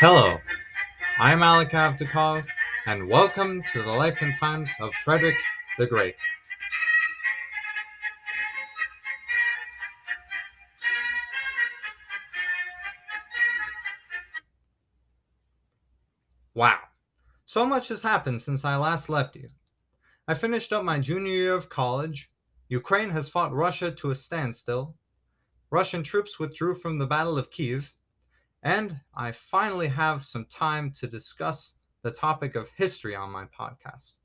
Hello, I'm Aavdakov, and welcome to the Life and Times of Frederick the Great. Wow, so much has happened since I last left you. I finished up my junior year of college. Ukraine has fought Russia to a standstill. Russian troops withdrew from the Battle of Kiev. And I finally have some time to discuss the topic of history on my podcast.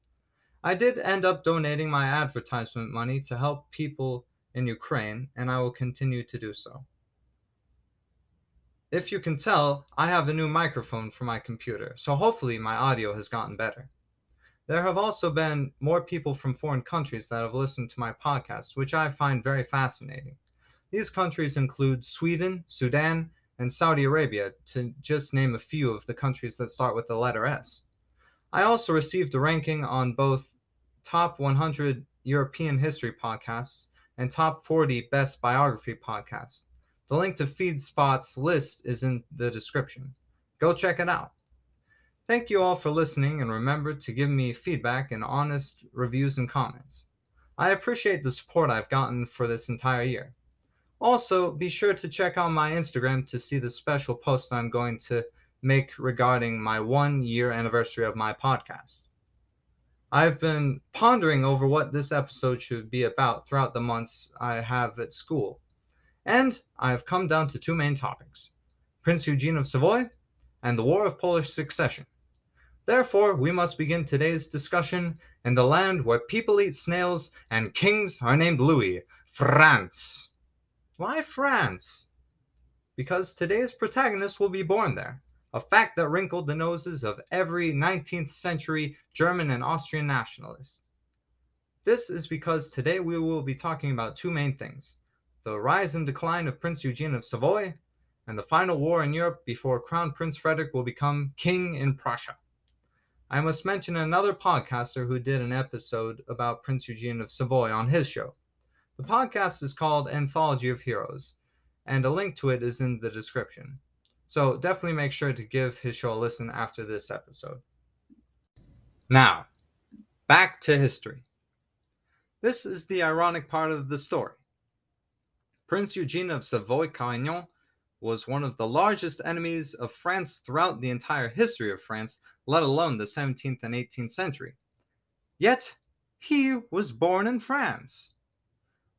I did end up donating my advertisement money to help people in Ukraine, and I will continue to do so. If you can tell, I have a new microphone for my computer, so hopefully my audio has gotten better. There have also been more people from foreign countries that have listened to my podcast, which I find very fascinating. These countries include Sweden, Sudan, and Saudi Arabia, to just name a few of the countries that start with the letter S. I also received a ranking on both Top 100 European History Podcasts and Top 40 Best Biography Podcasts. The link to FeedSpot's list is in the description. Go check it out. Thank you all for listening, and remember to give me feedback and honest reviews and comments. I appreciate the support I've gotten for this entire year. Also, be sure to check out my Instagram to see the special post I'm going to make regarding my one-year anniversary of my podcast. I've been pondering over what this episode should be about throughout the months I have at school, and I've come down to two main topics: Prince Eugene of Savoy and the War of Polish Succession. Therefore, we must begin today's discussion in the land where people eat snails and kings are named Louis, France. Why France? Because today's protagonist will be born there, a fact that wrinkled the noses of every 19th century German and Austrian nationalist. This is because today we will be talking about two main things: the rise and decline of Prince Eugene of Savoy, and the final war in Europe before Crown Prince Frederick will become king in Prussia. I must mention another podcaster who did an episode about Prince Eugene of Savoy on his show. The podcast is called Anthology of Heroes, and a link to it is in the description. So definitely make sure to give his show a listen after this episode. Now, back to history. This is the ironic part of the story. Prince Eugene of Savoy Carignan was one of the largest enemies of France throughout the entire history of France, let alone the 17th and 18th century. Yet, he was born in France.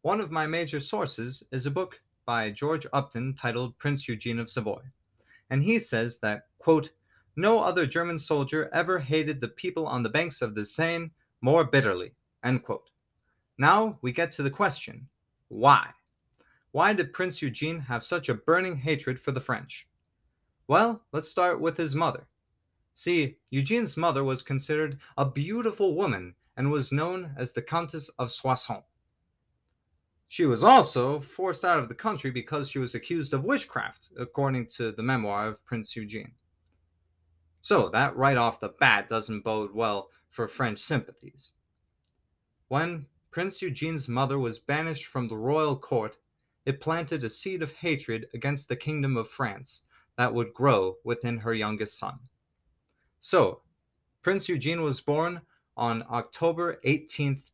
One of my major sources is a book by George Upton titled Prince Eugene of Savoy, and he says that, quote, "No other German soldier ever hated the people on the banks of the Seine more bitterly," end quote. Now we get to the question, why? Why did Prince Eugene have such a burning hatred for the French? Well, let's start with his mother. See, Eugene's mother was considered a beautiful woman and was known as the Countess of Soissons. She was also forced out of the country because she was accused of witchcraft, according to the memoir of Prince Eugene. So that right off the bat doesn't bode well for French sympathies. When Prince Eugene's mother was banished from the royal court, it planted a seed of hatred against the Kingdom of France that would grow within her youngest son. So, Prince Eugene was born on October 18th,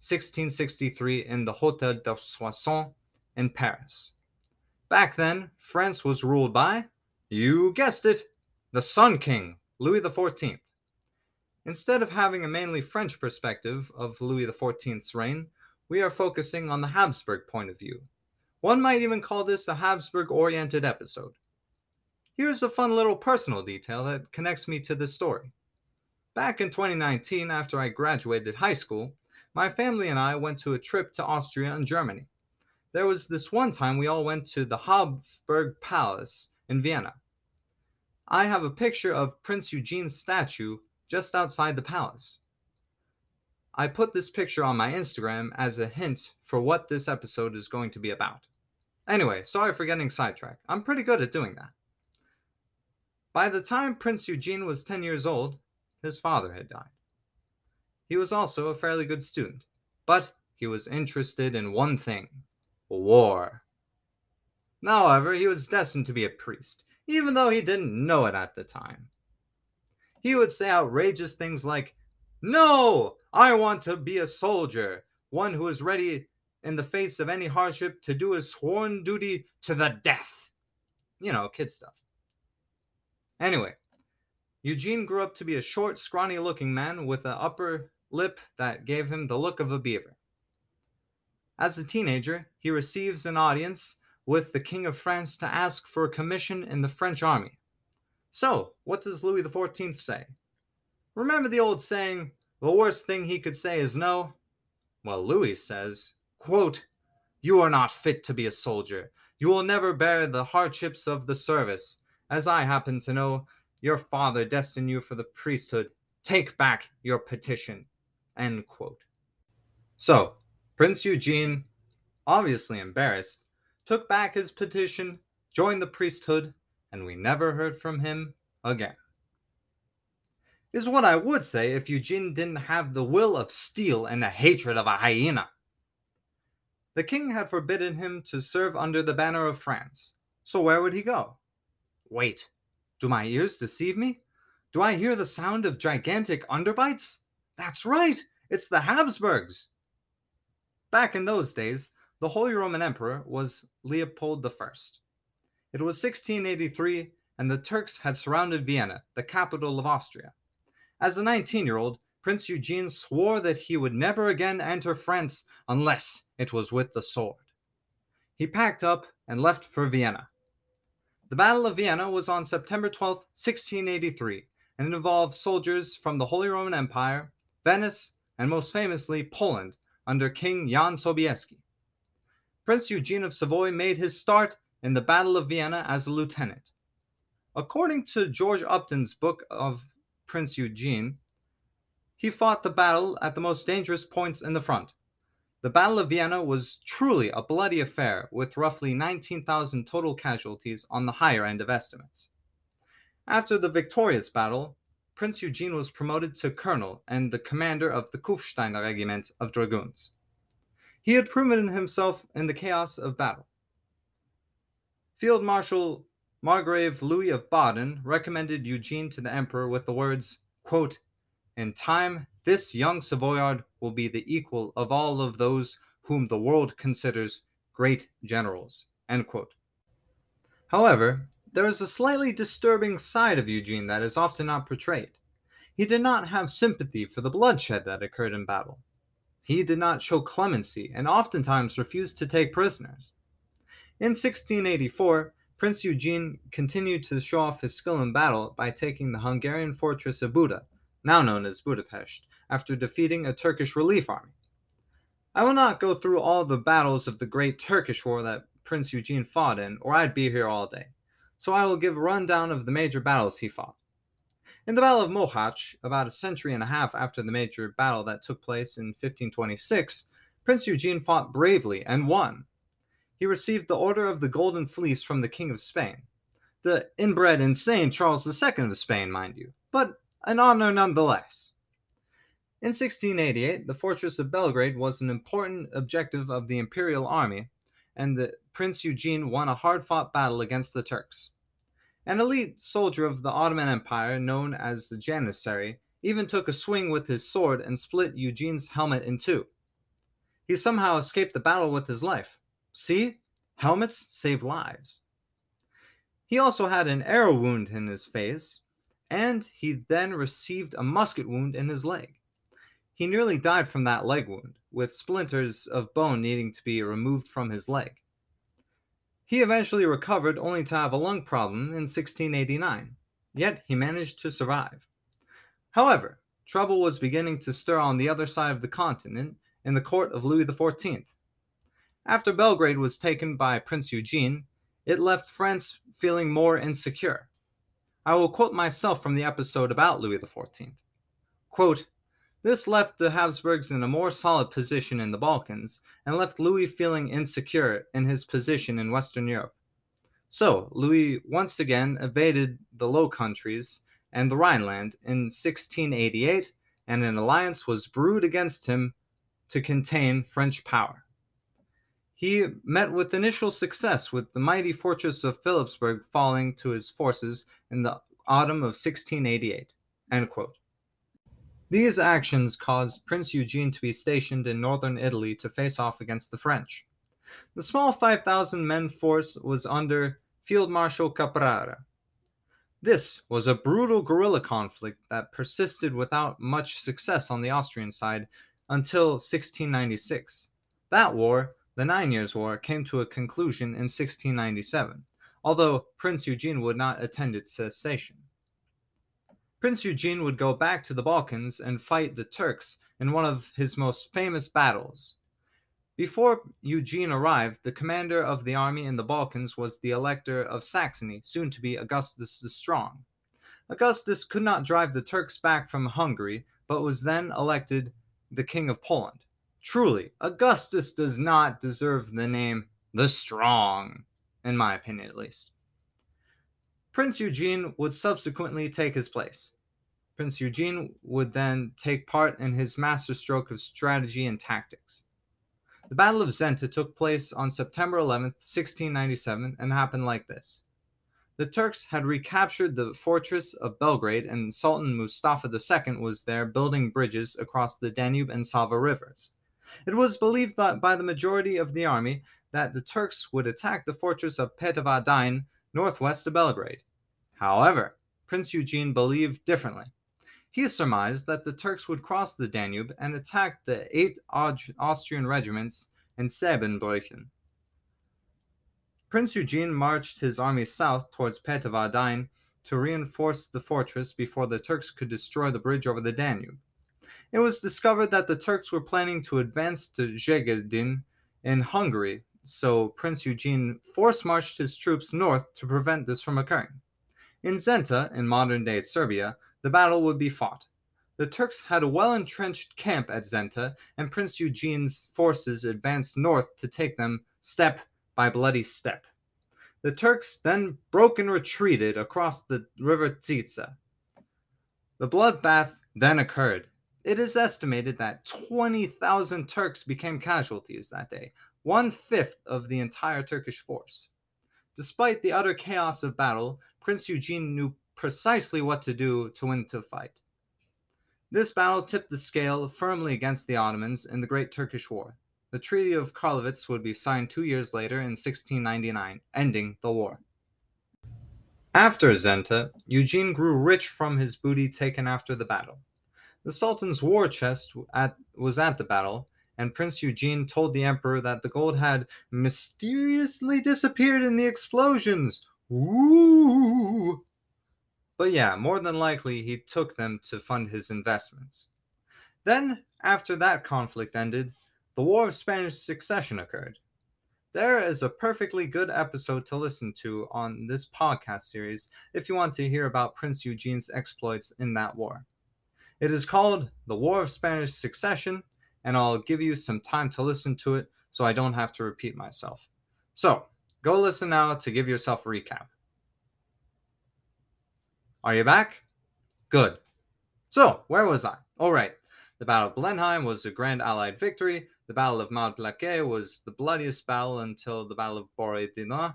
1663 in the Hôtel de Soissons in Paris. Back then, France was ruled by, you guessed it, the Sun King, Louis XIV. Instead of having a mainly French perspective of Louis XIV's reign, we are focusing on the Habsburg point of view. One might even call this a Habsburg-oriented episode. Here's a fun little personal detail that connects me to this story. Back in 2019, after I graduated high school, my family and I went to a trip to Austria and Germany. There was this one time we all went to the Habsburg Palace in Vienna. I have a picture of Prince Eugene's statue just outside the palace. I put this picture on my Instagram as a hint for what this episode is going to be about. Anyway, sorry for getting sidetracked. I'm pretty good at doing that. By the time Prince Eugene was 10 years old, his father had died. He was also a fairly good student, but he was interested in one thing: war. However, he was destined to be a priest, even though he didn't know it at the time. He would say outrageous things like, "No, I want to be a soldier, one who is ready in the face of any hardship to do his sworn duty to the death." You know, kid stuff. Anyway, Eugene grew up to be a short, scrawny-looking man with an upper lip that gave him the look of a beaver. As a teenager, he receives an audience with the King of France to ask for a commission in the French army. So, what does Louis XIV say? Remember the old saying, the worst thing he could say is no? Well, Louis says, quote, "You are not fit to be a soldier. You will never bear the hardships of the service. As I happen to know, your father destined you for the priesthood. Take back your petition." End quote. So, Prince Eugene, obviously embarrassed, took back his petition, joined the priesthood, and we never heard from him again. This is what I would say if Eugene didn't have the will of steel and the hatred of a hyena. The king had forbidden him to serve under the banner of France, so where would he go? Wait, do my ears deceive me? Do I hear the sound of gigantic underbites? That's right, it's the Habsburgs. Back in those days, the Holy Roman Emperor was Leopold I. It was 1683, and the Turks had surrounded Vienna, the capital of Austria. As a 19-year-old, Prince Eugene swore that he would never again enter France unless it was with the sword. He packed up and left for Vienna. The Battle of Vienna was on September 12, 1683, and involved soldiers from the Holy Roman Empire, Venice, and most famously Poland, under King Jan Sobieski. Prince Eugene of Savoy made his start in the Battle of Vienna as a lieutenant. According to George Upton's book of Prince Eugene, he fought the battle at the most dangerous points in the front. The Battle of Vienna was truly a bloody affair, with roughly 19,000 total casualties on the higher end of estimates. After the victorious battle, Prince Eugene was promoted to colonel and the commander of the Kufstein Regiment of Dragoons. He had proven himself in the chaos of battle. Field Marshal Margrave Louis of Baden recommended Eugene to the emperor with the words, quote, "In time, this young Savoyard will be the equal of all of those whom the world considers great generals." End quote. However, there is a slightly disturbing side of Eugene that is often not portrayed. He did not have sympathy for the bloodshed that occurred in battle. He did not show clemency and oftentimes refused to take prisoners. In 1684, Prince Eugene continued to show off his skill in battle by taking the Hungarian fortress of Buda, now known as Budapest, after defeating a Turkish relief army. I will not go through all the battles of the Great Turkish War that Prince Eugene fought in, or I'd be here all day, so I will give a rundown of the major battles he fought. In the Battle of Mohács, about a century and a half after the major battle that took place in 1526, Prince Eugene fought bravely and won. He received the Order of the Golden Fleece from the King of Spain, the inbred insane Charles II of Spain, mind you, but an honor nonetheless. In 1688, the fortress of Belgrade was an important objective of the imperial army, and Prince Eugene won a hard-fought battle against the Turks. An elite soldier of the Ottoman Empire, known as the Janissary, even took a swing with his sword and split Eugene's helmet in two. He somehow escaped the battle with his life. See? Helmets save lives. He also had an arrow wound in his face, and he then received a musket wound in his leg. He nearly died from that leg wound, with splinters of bone needing to be removed from his leg. He eventually recovered only to have a lung problem in 1689, yet he managed to survive. However, trouble was beginning to stir on the other side of the continent in the court of Louis XIV. After Belgrade was taken by Prince Eugene, it left France feeling more insecure. I will quote myself from the episode about Louis XIV. Quote, "This left the Habsburgs in a more solid position in the Balkans and left Louis feeling insecure in his position in Western Europe. So Louis once again invaded the Low Countries and the Rhineland in 1688, and an alliance was brewed against him to contain French power. He met with initial success, with the mighty fortress of Philipsburg falling to his forces in the autumn of 1688. End quote. These actions caused Prince Eugene to be stationed in northern Italy to face off against the French. The small 5,000-man force was under Field Marshal Caprara. This was a brutal guerrilla conflict that persisted without much success on the Austrian side until 1696. That war, the 9 Years' War, came to a conclusion in 1697, although Prince Eugene would not attend its cessation. Prince Eugene would go back to the Balkans and fight the Turks in one of his most famous battles. Before Eugene arrived, the commander of the army in the Balkans was the Elector of Saxony, soon to be Augustus the Strong. Augustus could not drive the Turks back from Hungary, but was then elected the King of Poland. Truly, Augustus does not deserve the name the Strong, in my opinion at least. Prince Eugene would subsequently take his place. Prince Eugene would then take part in his masterstroke of strategy and tactics. The Battle of Zenta took place on September 11, 1697, and happened like this. The Turks had recaptured the fortress of Belgrade, and Sultan Mustafa II was there building bridges across the Danube and Sava rivers. It was believed that by the majority of the army that the Turks would attack the fortress of Petvadain, northwest of Belgrade. However, Prince Eugene believed differently. He surmised that the Turks would cross the Danube and attack the 8 Austrian regiments in Siebenbürgen. Prince Eugene marched his army south towards Petvadain to reinforce the fortress before the Turks could destroy the bridge over the Danube. It was discovered that the Turks were planning to advance to Szegedin in Hungary, so Prince Eugene force-marched his troops north to prevent this from occurring. In Zenta, in modern-day Serbia, the battle would be fought. The Turks had a well-entrenched camp at Zenta, and Prince Eugene's forces advanced north to take them step by bloody step. The Turks then broke and retreated across the river Tisza. The bloodbath then occurred. It is estimated that 20,000 Turks became casualties that day, 1/5 of the entire Turkish force. Despite the utter chaos of battle, Prince Eugene knew precisely what to do to win the fight. This battle tipped the scale firmly against the Ottomans in the Great Turkish War. The Treaty of Karlovitz would be signed 2 years later in 1699, ending the war. After Zenta, Eugene grew rich from his booty taken after the battle. The Sultan's war chest was at the battle, and Prince Eugene told the emperor that the gold had mysteriously disappeared in the explosions. Woo! But yeah, more than likely he took them to fund his investments. Then, after that conflict ended, the War of Spanish Succession occurred. There is a perfectly good episode to listen to on this podcast series if you want to hear about Prince Eugene's exploits in that war. It is called The War of Spanish Succession, and I'll give you some time to listen to it so I don't have to repeat myself. So, go listen now to give yourself a recap. Are you back? Good. So, where was I? Alright, the Battle of Blenheim was a grand Allied victory, the Battle of Malplaquet was the bloodiest battle until the Battle of Borodino.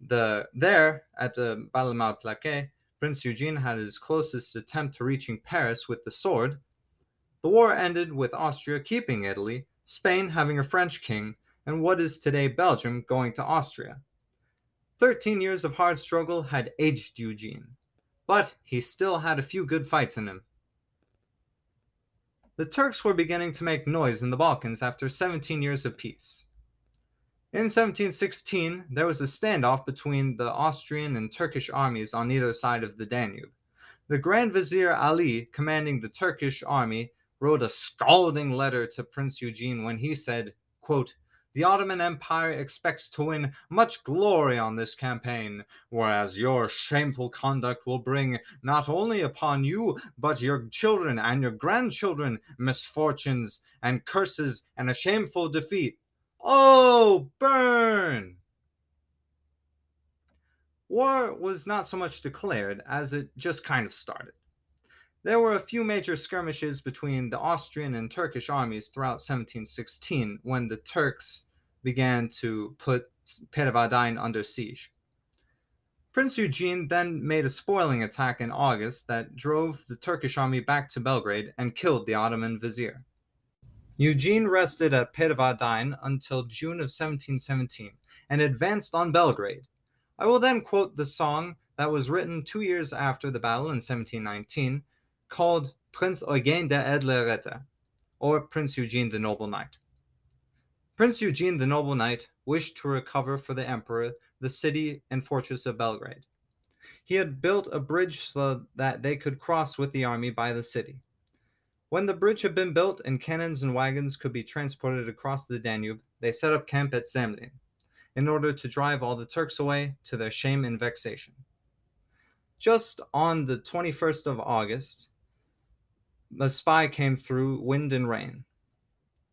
There, at the Battle of Malplaquet, Prince Eugene had his closest attempt to reaching Paris with the sword. The war ended with Austria keeping Italy, Spain having a French king, and what is today Belgium going to Austria. 13 years of hard struggle had aged Eugene, but he still had a few good fights in him. The Turks were beginning to make noise in the Balkans after 17 years of peace. In 1716, there was a standoff between the Austrian and Turkish armies on either side of the Danube. The Grand Vizier Ali, commanding the Turkish army, wrote a scalding letter to Prince Eugene when he said, quote, "The Ottoman Empire expects to win much glory on this campaign, whereas your shameful conduct will bring not only upon you, but your children and your grandchildren misfortunes and curses and a shameful defeat. Oh, burn!" War was not so much declared as it just kind of started. There were a few major skirmishes between the Austrian and Turkish armies throughout 1716 when the Turks began to put Pierre-Verdun under siege. Prince Eugene then made a spoiling attack in August that drove the Turkish army back to Belgrade and killed the Ottoman vizier. Eugene rested at Pierre-Verdun until June of 1717 and advanced on Belgrade. I will then quote the song that was written 2 years after the battle in 1719, called Prince Eugen der Edle Ritter, or Prince Eugene the Noble Knight. Prince Eugene the Noble Knight wished to recover for the emperor the city and fortress of Belgrade. He had built a bridge so that they could cross with the army by the city. When the bridge had been built and cannons and wagons could be transported across the Danube, they set up camp at Zemlin, in order to drive all the Turks away, to their shame and vexation. Just on the 21st of August, a spy came through wind and rain.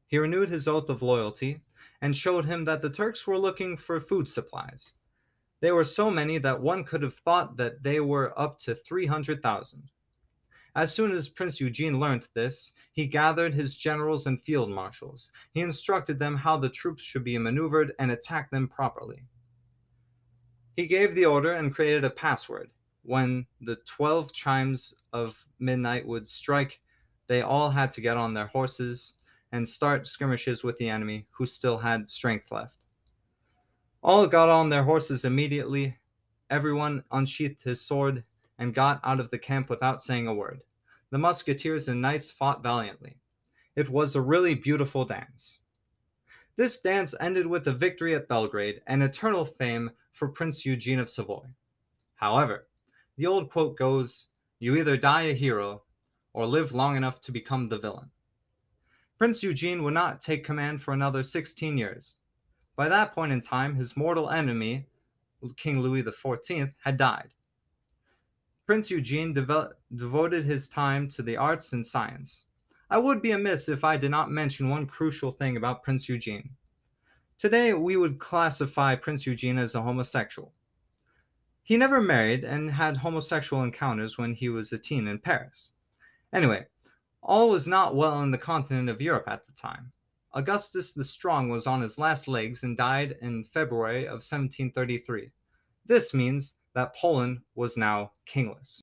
He renewed his oath of loyalty and showed him that the Turks were looking for food supplies. They were so many that one could have thought that they were up to 300,000. As soon as Prince Eugene learnt this, he gathered his generals and field marshals. He instructed them how the troops should be maneuvered and attack them properly. He gave the order and created a password. When the 12 chimes of midnight would strike, they all had to get on their horses and start skirmishes with the enemy, who still had strength left. All got on their horses immediately. Everyone unsheathed his sword and got out of the camp without saying a word. The musketeers and knights fought valiantly. It was a really beautiful dance. This dance ended with a victory at Belgrade and eternal fame for Prince Eugene of Savoy. However, the old quote goes, "You either die a hero or live long enough to become the villain." Prince Eugene would not take command for another 16 years. By that point in time, his mortal enemy, King Louis XIV, had died. Prince Eugene devoted his time to the arts and science. I would be amiss if I did not mention one crucial thing about Prince Eugene. Today, we would classify Prince Eugene as a homosexual. He never married and had homosexual encounters when he was a teen in Paris. Anyway, all was not well on the continent of Europe at the time. Augustus the Strong was on his last legs and died in February of 1733. This means that Poland was now kingless.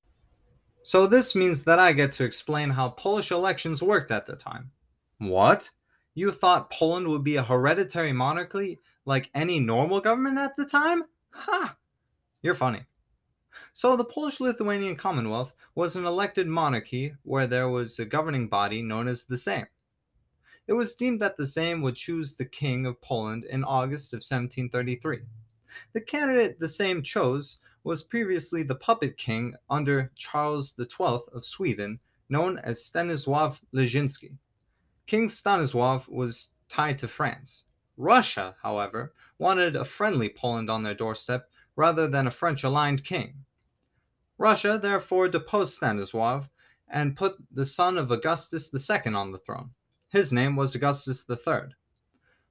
So this means that I get to explain how Polish elections worked at the time. What? You thought Poland would be a hereditary monarchy like any normal government at the time? Ha! You're funny. So the Polish-Lithuanian Commonwealth was an elected monarchy where there was a governing body known as the Sejm. It was deemed that the Sejm would choose the King of Poland in August of 1733. The candidate the Sejm chose was previously the puppet king under Charles XII of Sweden, known as Stanisław Leszczyński. King Stanisław was tied to France. Russia, however, wanted a friendly Poland on their doorstep rather than a French-aligned king. Russia therefore deposed Stanisław and put the son of Augustus II on the throne. His name was Augustus III.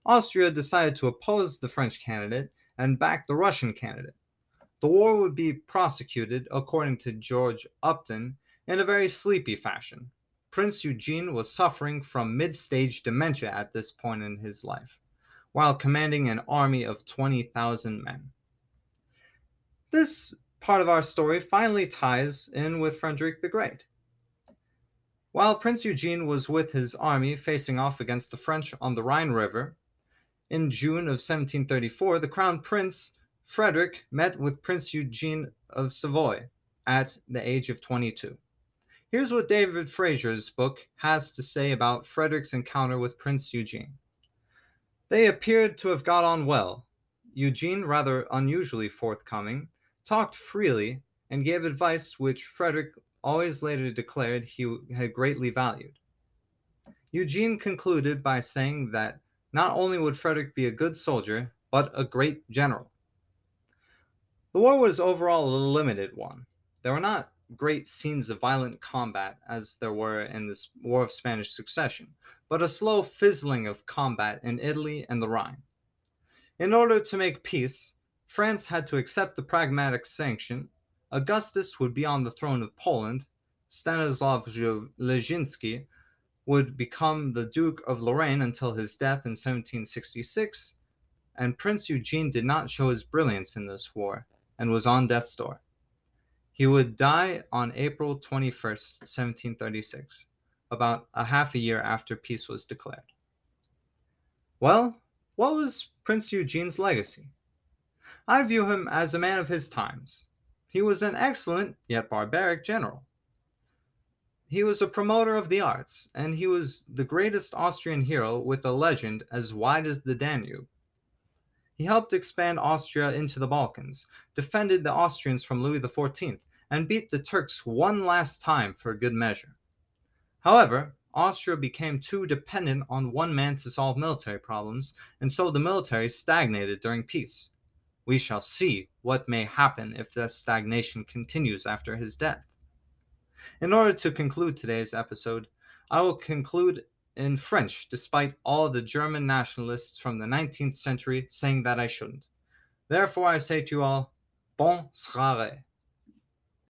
Austria decided to oppose the French candidate and back the Russian candidate. The war would be prosecuted, according to George Upton, in a very sleepy fashion. Prince Eugene was suffering from mid-stage dementia at this point in his life, while commanding an army of 20,000 men. This part of our story finally ties in with Frederick the Great. While Prince Eugene was with his army facing off against the French on the Rhine River, in June of 1734, the Crown Prince Frederick met with Prince Eugene of Savoy at the age of 22. Here's what David Fraser's book has to say about Frederick's encounter with Prince Eugene. They appeared to have got on well. Eugene, rather unusually forthcoming, talked freely and gave advice which Frederick always later declared he had greatly valued. Eugene concluded by saying that not only would Frederick be a good soldier, but a great general. The war was overall a limited one. There were not great scenes of violent combat as there were in the War of Spanish Succession, but a slow fizzling of combat in Italy and the Rhine. In order to make peace, France had to accept the pragmatic sanction. Augustus would be on the throne of Poland, Stanisław Leszczyński would become the Duke of Lorraine until his death in 1766, and Prince Eugene did not show his brilliance in this war and was on death's door. He would die on April 21st, 1736, about a half a year after peace was declared. Well, what was Prince Eugene's legacy? I view him as a man of his times. He was an excellent, yet barbaric, general. He was a promoter of the arts, and he was the greatest Austrian hero with a legend as wide as the Danube. He helped expand Austria into the Balkans, defended the Austrians from Louis XIV, and beat the Turks one last time for good measure. However, Austria became too dependent on one man to solve military problems, and so the military stagnated during peace. We shall see what may happen if this stagnation continues after his death. In order to conclude today's episode, I will conclude in French, despite all the German nationalists from the 19th century saying that I shouldn't. Therefore, I say to you all, bonne soirée.